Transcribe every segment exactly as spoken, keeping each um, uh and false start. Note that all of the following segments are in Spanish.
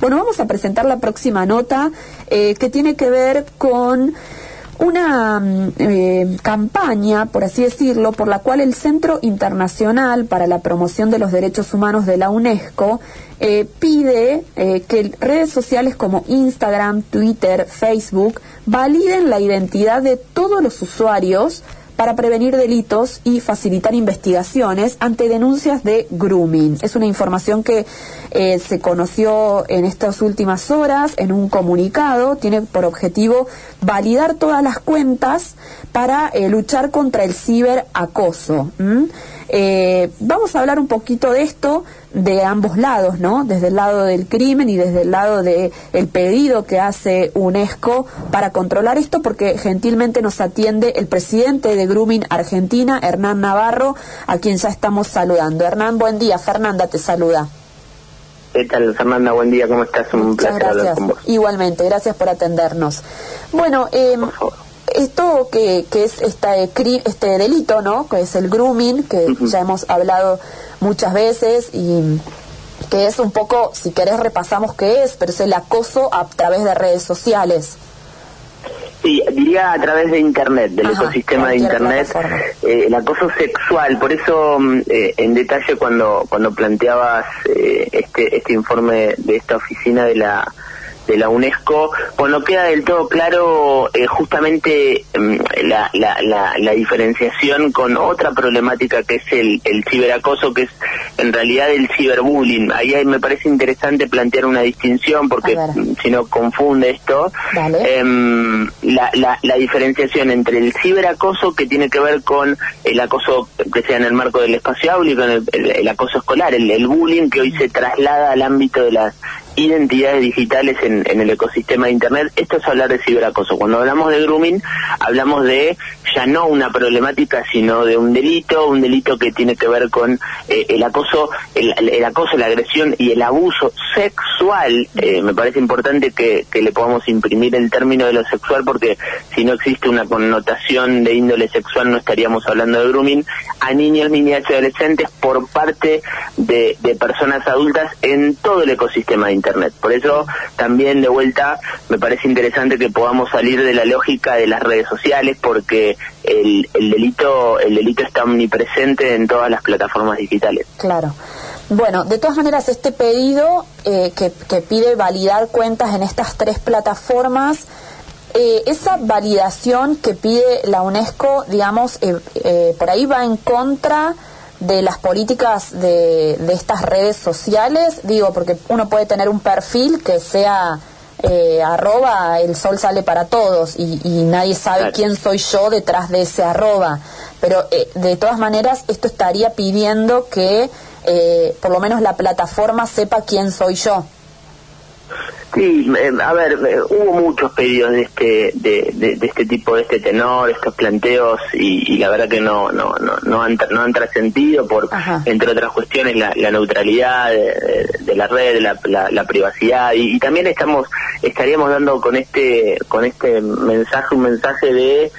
Bueno, vamos a presentar la próxima nota eh, que tiene que ver con una eh, campaña, por así decirlo, por la cual el Centro Internacional para la Promoción de los Derechos Humanos de la UNESCO eh, pide eh, que redes sociales como Instagram, Twitter, Facebook validen la identidad de todos los usuarios para prevenir delitos y facilitar investigaciones ante denuncias de grooming. Es una información que eh, se conoció en estas últimas horas en un comunicado. Tiene por objetivo validar todas las cuentas para eh, luchar contra el ciberacoso. ¿Mm? Eh, vamos a hablar un poquito de esto de ambos lados, ¿no? Desde el lado del crimen y desde el lado de el pedido que hace UNESCO para controlar esto, porque gentilmente nos atiende el presidente de Grooming Argentina, Hernán Navarro, a quien ya estamos saludando. Hernán, buen día. Fernanda te saluda. ¿Qué tal, Fernanda? Buen día, ¿cómo estás? Un Muchas placer gracias. Hablar con vos. Igualmente, gracias por atendernos. Bueno, eh, por favor. Esto que, que es esta, este delito, ¿no?, que es el grooming, que uh-huh. ya hemos hablado muchas veces, y que es un poco, si querés repasamos qué es, pero es el acoso a través de redes sociales. Sí, diría a través de Internet, del Ajá, ecosistema de Internet, eh, el acoso sexual. Por eso, eh, en detalle, cuando cuando planteabas eh, este este informe de esta oficina de la... de la UNESCO, pues no queda del todo claro eh, justamente la, la, la, la diferenciación con otra problemática que es el, el ciberacoso, que es en realidad el ciberbullying. Ahí, ahí me parece interesante plantear una distinción, porque si no confunde esto, eh, la, la, la diferenciación entre el ciberacoso, que tiene que ver con el acoso que sea en el marco del espacio áulico, el, el, el acoso escolar, el, el bullying que hoy se traslada al ámbito de las identidades digitales en, en el ecosistema de Internet. Esto es hablar de ciberacoso. Cuando hablamos de grooming, hablamos de ya no una problemática, sino de un delito, un delito que tiene que ver con eh, el acoso, el, el acoso, la agresión y el abuso sexual. Eh, me parece importante que, que le podamos imprimir el término de lo sexual, porque si no existe una connotación de índole sexual no estaríamos hablando de grooming a niños, niñas y adolescentes por parte de, de personas adultas en todo el ecosistema de Internet. Por eso también, de vuelta, me parece interesante que podamos salir de la lógica de las redes sociales, porque el, el delito el delito está omnipresente en todas las plataformas digitales. Claro. Bueno, de todas maneras, este pedido eh, que, que pide validar cuentas en estas tres plataformas, eh, esa validación que pide la UNESCO, digamos, eh, eh, por ahí va en contra de las políticas de, de estas redes sociales, digo, porque uno puede tener un perfil que sea eh, arroba el sol sale para todos y, y nadie sabe claro. quién soy yo detrás de ese arroba, pero eh, de todas maneras esto estaría pidiendo que eh, por lo menos la plataforma sepa quién soy yo. Sí, eh, a ver, eh, hubo muchos pedidos de este de, de, de este tipo, de este tenor, estos planteos, y, y la verdad que no no no no han, no han trascendido por, Ajá. entre otras cuestiones, la, la neutralidad de, de, de la red, la, la, la privacidad, y, y también estamos estaríamos dando con este con este mensaje un mensaje de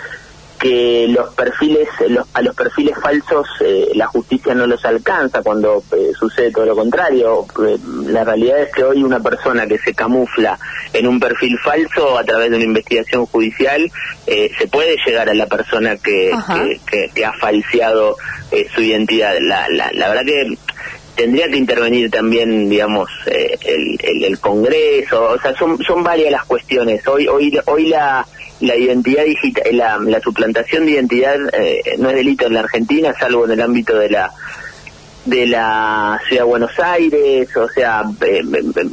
que los perfiles, los, a los perfiles falsos eh, la justicia no los alcanza, cuando eh, sucede todo lo contrario. Eh, la realidad es que hoy una persona que se camufla en un perfil falso a través de una investigación judicial, eh, se puede llegar a la persona que, que, que, que ha falseado eh, su identidad. La, la, la verdad que tendría que intervenir también, digamos, eh, el, el, el Congreso. O sea, son, son varias las cuestiones. Hoy, hoy, hoy la... La identidad digital, la, la suplantación de identidad eh, no es delito en la Argentina, salvo en el ámbito de la de la ciudad de Buenos Aires. O sea, eh,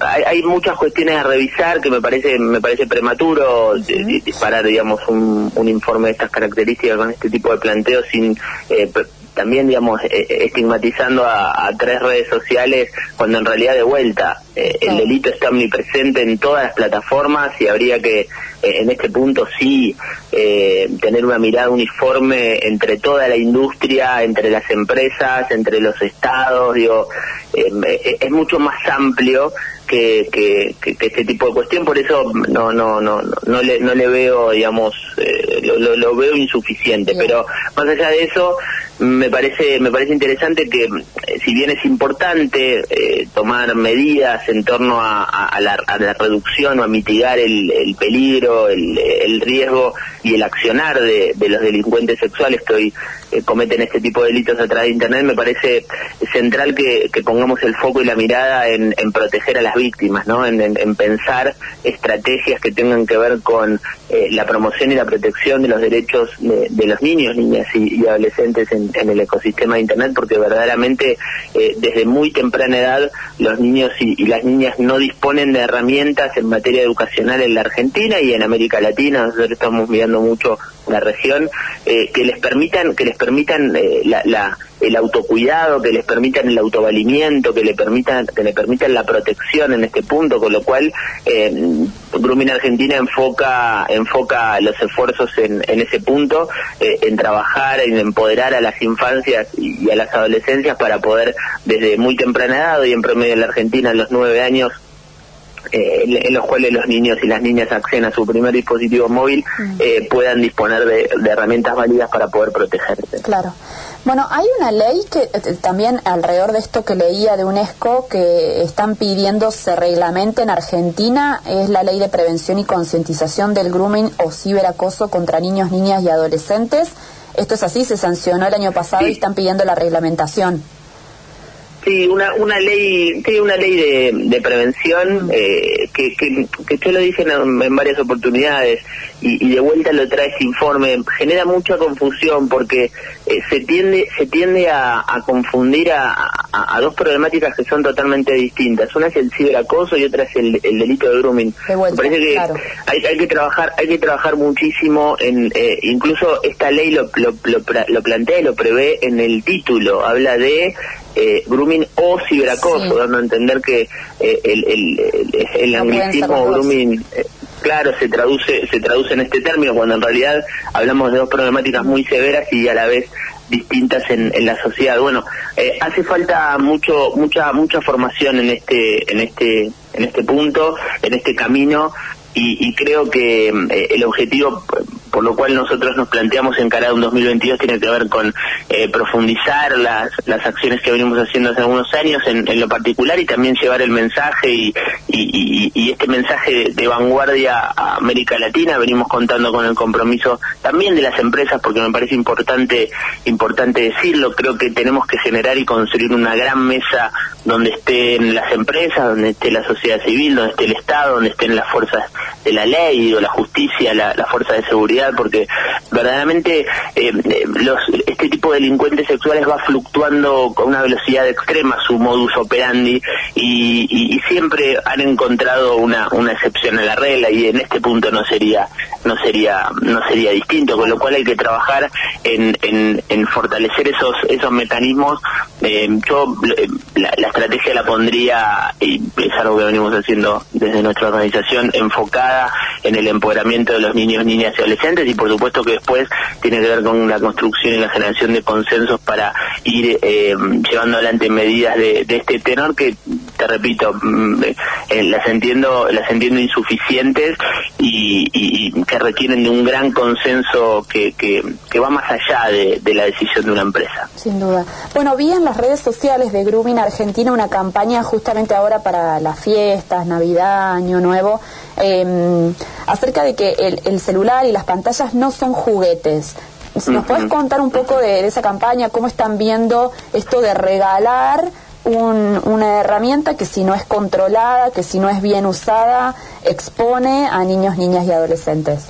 hay, hay muchas cuestiones a revisar que me parece me parece prematuro uh-huh. disparar, digamos, un, un informe de estas características con este tipo de planteos sin eh, también, digamos, estigmatizando a, a tres redes sociales, cuando en realidad, de vuelta, eh, sí. el delito está omnipresente en todas las plataformas, y habría que, eh, en este punto, sí, eh, tener una mirada uniforme entre toda la industria, entre las empresas, entre los estados. Digo, eh, es mucho más amplio que, que, que, que este tipo de cuestión. Por eso no no no no, no le no le veo, digamos, eh, lo, lo, lo veo insuficiente. Bien. Pero más allá de eso, me parece me parece interesante que, si bien es importante eh, tomar medidas en torno a, a, a, la, a la reducción o a mitigar el, el peligro, el, el riesgo y el accionar de, de los delincuentes sexuales que hoy eh, cometen este tipo de delitos a través de Internet, me parece central que, que pongamos el foco y la mirada en, en proteger a las víctimas, ¿no? En, en, en pensar estrategias que tengan que ver con eh, la promoción y la protección de los derechos de, de los niños, niñas y, y adolescentes en en el ecosistema de Internet, porque verdaderamente eh, desde muy temprana edad los niños y, y las niñas no disponen de herramientas en materia educacional en la Argentina y en América Latina. Nosotros estamos mirando mucho la región, eh, que les permitan que les permitan eh, la, la, el autocuidado, que les permitan el autovalimiento, que le permitan que le permitan la protección en este punto, con lo cual eh, Grooming Argentina enfoca enfoca los esfuerzos en, en ese punto, eh, en trabajar, en empoderar a las infancias y a las adolescencias para poder desde muy temprana edad, y en promedio en la Argentina en los nueve años, Eh, en los cuales los niños y las niñas acceden a su primer dispositivo móvil, eh, puedan disponer de, de herramientas válidas para poder protegerse. Claro. Bueno, hay una ley que eh, también alrededor de esto que leía de UNESCO, que están pidiendo se reglamente en Argentina, es la Ley de Prevención y Concientización del Grooming o Ciberacoso contra Niños, Niñas y Adolescentes. Esto es así, se sancionó el año pasado, sí, y están pidiendo la reglamentación. Sí, una una ley, sí, una ley de, de prevención eh, que, que que yo lo dije en, en varias oportunidades y, y de vuelta lo trae ese informe. Genera mucha confusión porque eh, se tiende se tiende a, a confundir a, a, a dos problemáticas que son totalmente distintas. Una es el ciberacoso y otra es el, el delito de grooming. De vuelta, me parece que claro, hay, hay que trabajar hay que trabajar muchísimo en eh, incluso esta ley lo lo, lo lo plantea y lo prevé en el título. Habla de Eh, grooming o ciberacoso, sí, dando a entender que eh, el, el, el, el no anglicismo grooming, eh, claro, se traduce se traduce en este término, cuando en realidad hablamos de dos problemáticas muy severas y a la vez distintas en, en la sociedad. Bueno, eh, hace falta mucho mucha mucha formación en este en este en este punto, en este camino, y, y creo que eh, el objetivo por lo cual nosotros nos planteamos encarar un dos mil veintidós tiene que ver con eh, profundizar las las acciones que venimos haciendo hace algunos años en, en lo particular, y también llevar el mensaje y, y, y, y este mensaje de vanguardia a América Latina. Venimos contando con el compromiso también de las empresas, porque me parece importante importante decirlo. Creo que tenemos que generar y construir una gran mesa donde estén las empresas, donde esté la sociedad civil, donde esté el Estado, donde estén las fuerzas de la ley o la justicia, la, la fuerza de seguridad, porque verdaderamente eh, los, este tipo de delincuentes sexuales va fluctuando con una velocidad extrema su modus operandi, y, y, y siempre han encontrado una, una excepción a la regla, y en este punto no sería no sería no sería distinto, con lo cual hay que trabajar en, en, en fortalecer esos esos mecanismos. Eh, yo la, la estrategia la pondría, y es algo que venimos haciendo desde nuestra organización, enfocada en el empoderamiento de los niños, niñas y adolescentes, y por supuesto que después tiene que ver con la construcción y la generación de consensos para ir eh, llevando adelante medidas de, de este tenor que, te repito, eh, las entiendo las entiendo insuficientes y, y, y que requieren de un gran consenso que, que, que va más allá de, de la decisión de una empresa. Sin duda. Bueno, vi en las redes sociales de Grooming Argentina una campaña justamente ahora para las fiestas, Navidad, Año Nuevo, eh, acerca de que el, el celular y las pantallas no son juguetes. ¿Nos uh-huh. podés contar un poco de, de esa campaña? ¿Cómo están viendo esto de regalar un, una herramienta que, si no es controlada, que si no es bien usada, expone a niños, niñas y adolescentes?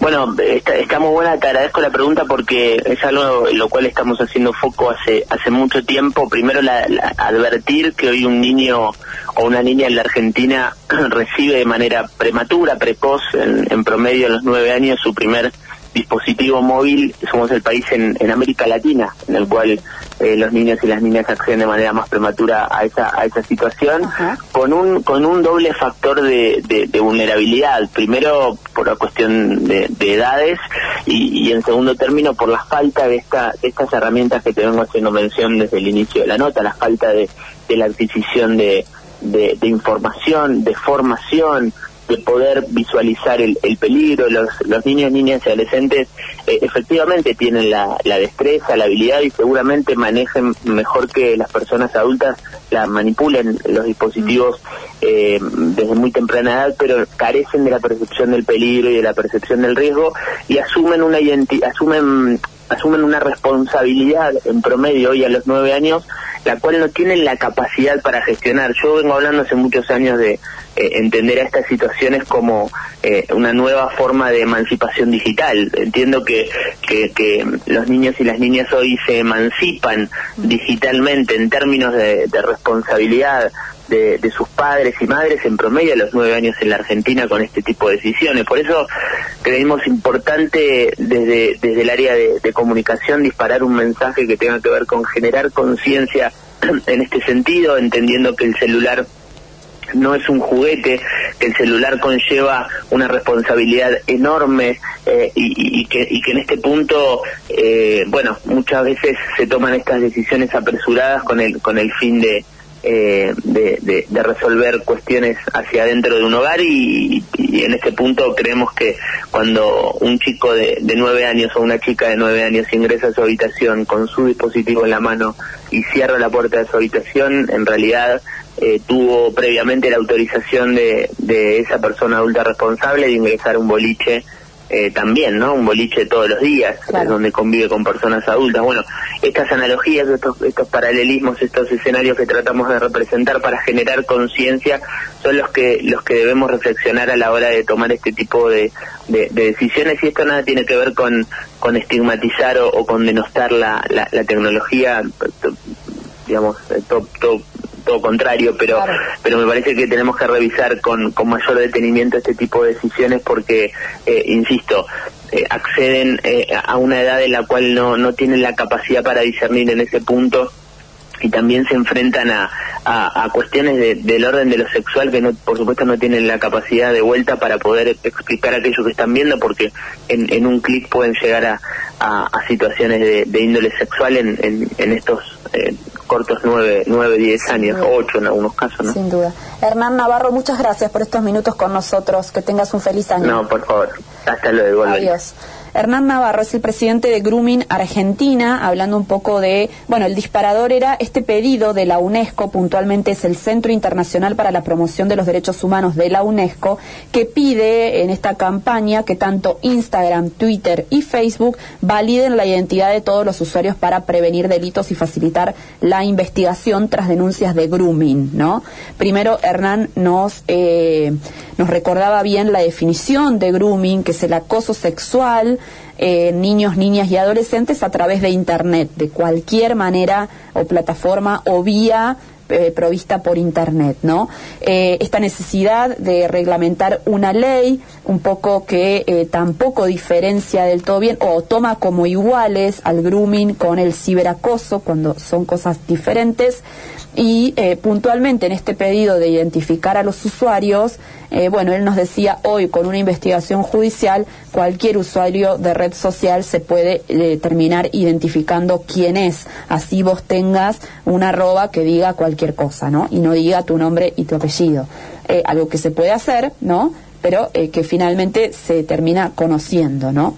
Bueno, está, está muy buena, te agradezco la pregunta porque es algo en lo cual estamos haciendo foco hace hace mucho tiempo. Primero, la, la, advertir que hoy un niño o una niña en la Argentina recibe de manera prematura, precoz, en, en promedio a los nueve años, su primer dispositivo móvil. Somos el país en, en América Latina en el cual eh, los niños y las niñas acceden de manera más prematura a esa a esa situación, Ajá. con un con un doble factor de, de, de vulnerabilidad. Primero, por la cuestión de, de edades, y, y en segundo término, por la falta de esta de estas herramientas que te vengo haciendo mención desde el inicio de la nota, la falta de, de la adquisición de, de, de información, de formación, de poder visualizar el, el peligro. Los, los niños, niñas y adolescentes eh, efectivamente tienen la, la destreza, la habilidad, y seguramente manejen mejor que las personas adultas, la manipulan los dispositivos eh, desde muy temprana edad, pero carecen de la percepción del peligro y de la percepción del riesgo, y asumen una identi- asumen asumen una responsabilidad en promedio hoy a los nueve años, la cual no tienen la capacidad para gestionar. Yo vengo hablando hace muchos años de eh, entender a estas situaciones como eh, una nueva forma de emancipación digital. Entiendo que, que, que los niños y las niñas hoy se emancipan digitalmente en términos de, de responsabilidad de, de sus padres y madres en promedio a los nueve años en la Argentina con este tipo de decisiones. Por eso creemos importante desde, desde el área de, de comunicación disparar un mensaje que tenga que ver con generar conciencia en este sentido, entendiendo que el celular no es un juguete, que el celular conlleva una responsabilidad enorme eh, y, y, que, y que en este punto, eh, bueno, muchas veces se toman estas decisiones apresuradas con el, con el fin de Eh, de, de, de resolver cuestiones hacia adentro de un hogar, y, y en este punto creemos que cuando un chico de, de nueve años o una chica de nueve años ingresa a su habitación con su dispositivo en la mano y cierra la puerta de su habitación, en realidad eh, tuvo previamente la autorización de, de esa persona adulta responsable de ingresar a un boliche. Eh, también, ¿no? Un boliche todos los días, claro, donde convive con personas adultas. Bueno, estas analogías, estos, estos paralelismos, estos escenarios que tratamos de representar para generar conciencia son los que los que debemos reflexionar a la hora de tomar este tipo de, de, de decisiones, y esto nada tiene que ver con, con estigmatizar o, o con denostar la, la, la tecnología, digamos, top, top. Todo contrario, pero claro, pero me parece que tenemos que revisar con, con mayor detenimiento este tipo de decisiones porque, eh, insisto, eh, acceden eh, a una edad en la cual no, no tienen la capacidad para discernir en ese punto, y también se enfrentan a, a, a cuestiones de, del orden de lo sexual que no, por supuesto no tienen la capacidad de vuelta para poder explicar aquello que están viendo, porque en, en un clic pueden llegar a, a, a situaciones de, de índole sexual en, en, en estos eh, cortos nueve, nueve, diez años, ocho en algunos casos, ¿no? Sin duda. Hernán Navarro, muchas gracias por estos minutos con nosotros. Que tengas un feliz año. No, por favor. Hasta luego. Adiós. Hernán Navarro es el presidente de Grooming Argentina, hablando un poco de, bueno, el disparador era este pedido de la UNESCO, puntualmente es el Centro Internacional para la Promoción de los Derechos Humanos de la UNESCO, que pide en esta campaña que tanto Instagram, Twitter y Facebook validen la identidad de todos los usuarios para prevenir delitos y facilitar la investigación tras denuncias de grooming, ¿no? Primero, Hernán nos, eh, nos recordaba bien la definición de grooming, que es el acoso sexual, Eh, niños, niñas y adolescentes a través de Internet, de cualquier manera o plataforma o vía eh, provista por Internet, ¿no? Eh, esta necesidad de reglamentar una ley, un poco que eh, tampoco diferencia del todo bien, o toma como iguales al grooming con el ciberacoso, cuando son cosas diferentes. Y eh, puntualmente en este pedido de identificar a los usuarios, eh, bueno, él nos decía hoy con una investigación judicial, cualquier usuario de red social se puede eh, terminar identificando quién es. Así vos tengas una arroba que diga cualquier cosa, ¿no? Y no diga tu nombre y tu apellido. Eh, algo que se puede hacer, ¿no? Pero eh, que finalmente se termina conociendo, ¿no?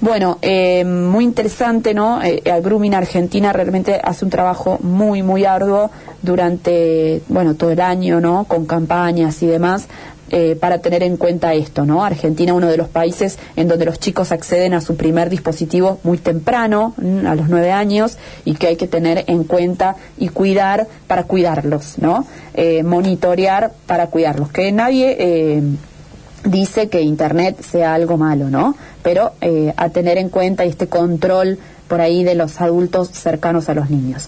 Bueno, eh, muy interesante, ¿no? Eh, el Grooming Argentina realmente hace un trabajo muy, muy arduo durante, bueno, todo el año, ¿no? Con campañas y demás, eh, para tener en cuenta esto, ¿no? Argentina, uno de los países en donde los chicos acceden a su primer dispositivo muy temprano, a los nueve años, y que hay que tener en cuenta y cuidar para cuidarlos, ¿no? Eh, monitorear para cuidarlos. Que nadie eh, dice que Internet sea algo malo, ¿no? Pero eh, a tener en cuenta este control por ahí de los adultos cercanos a los niños.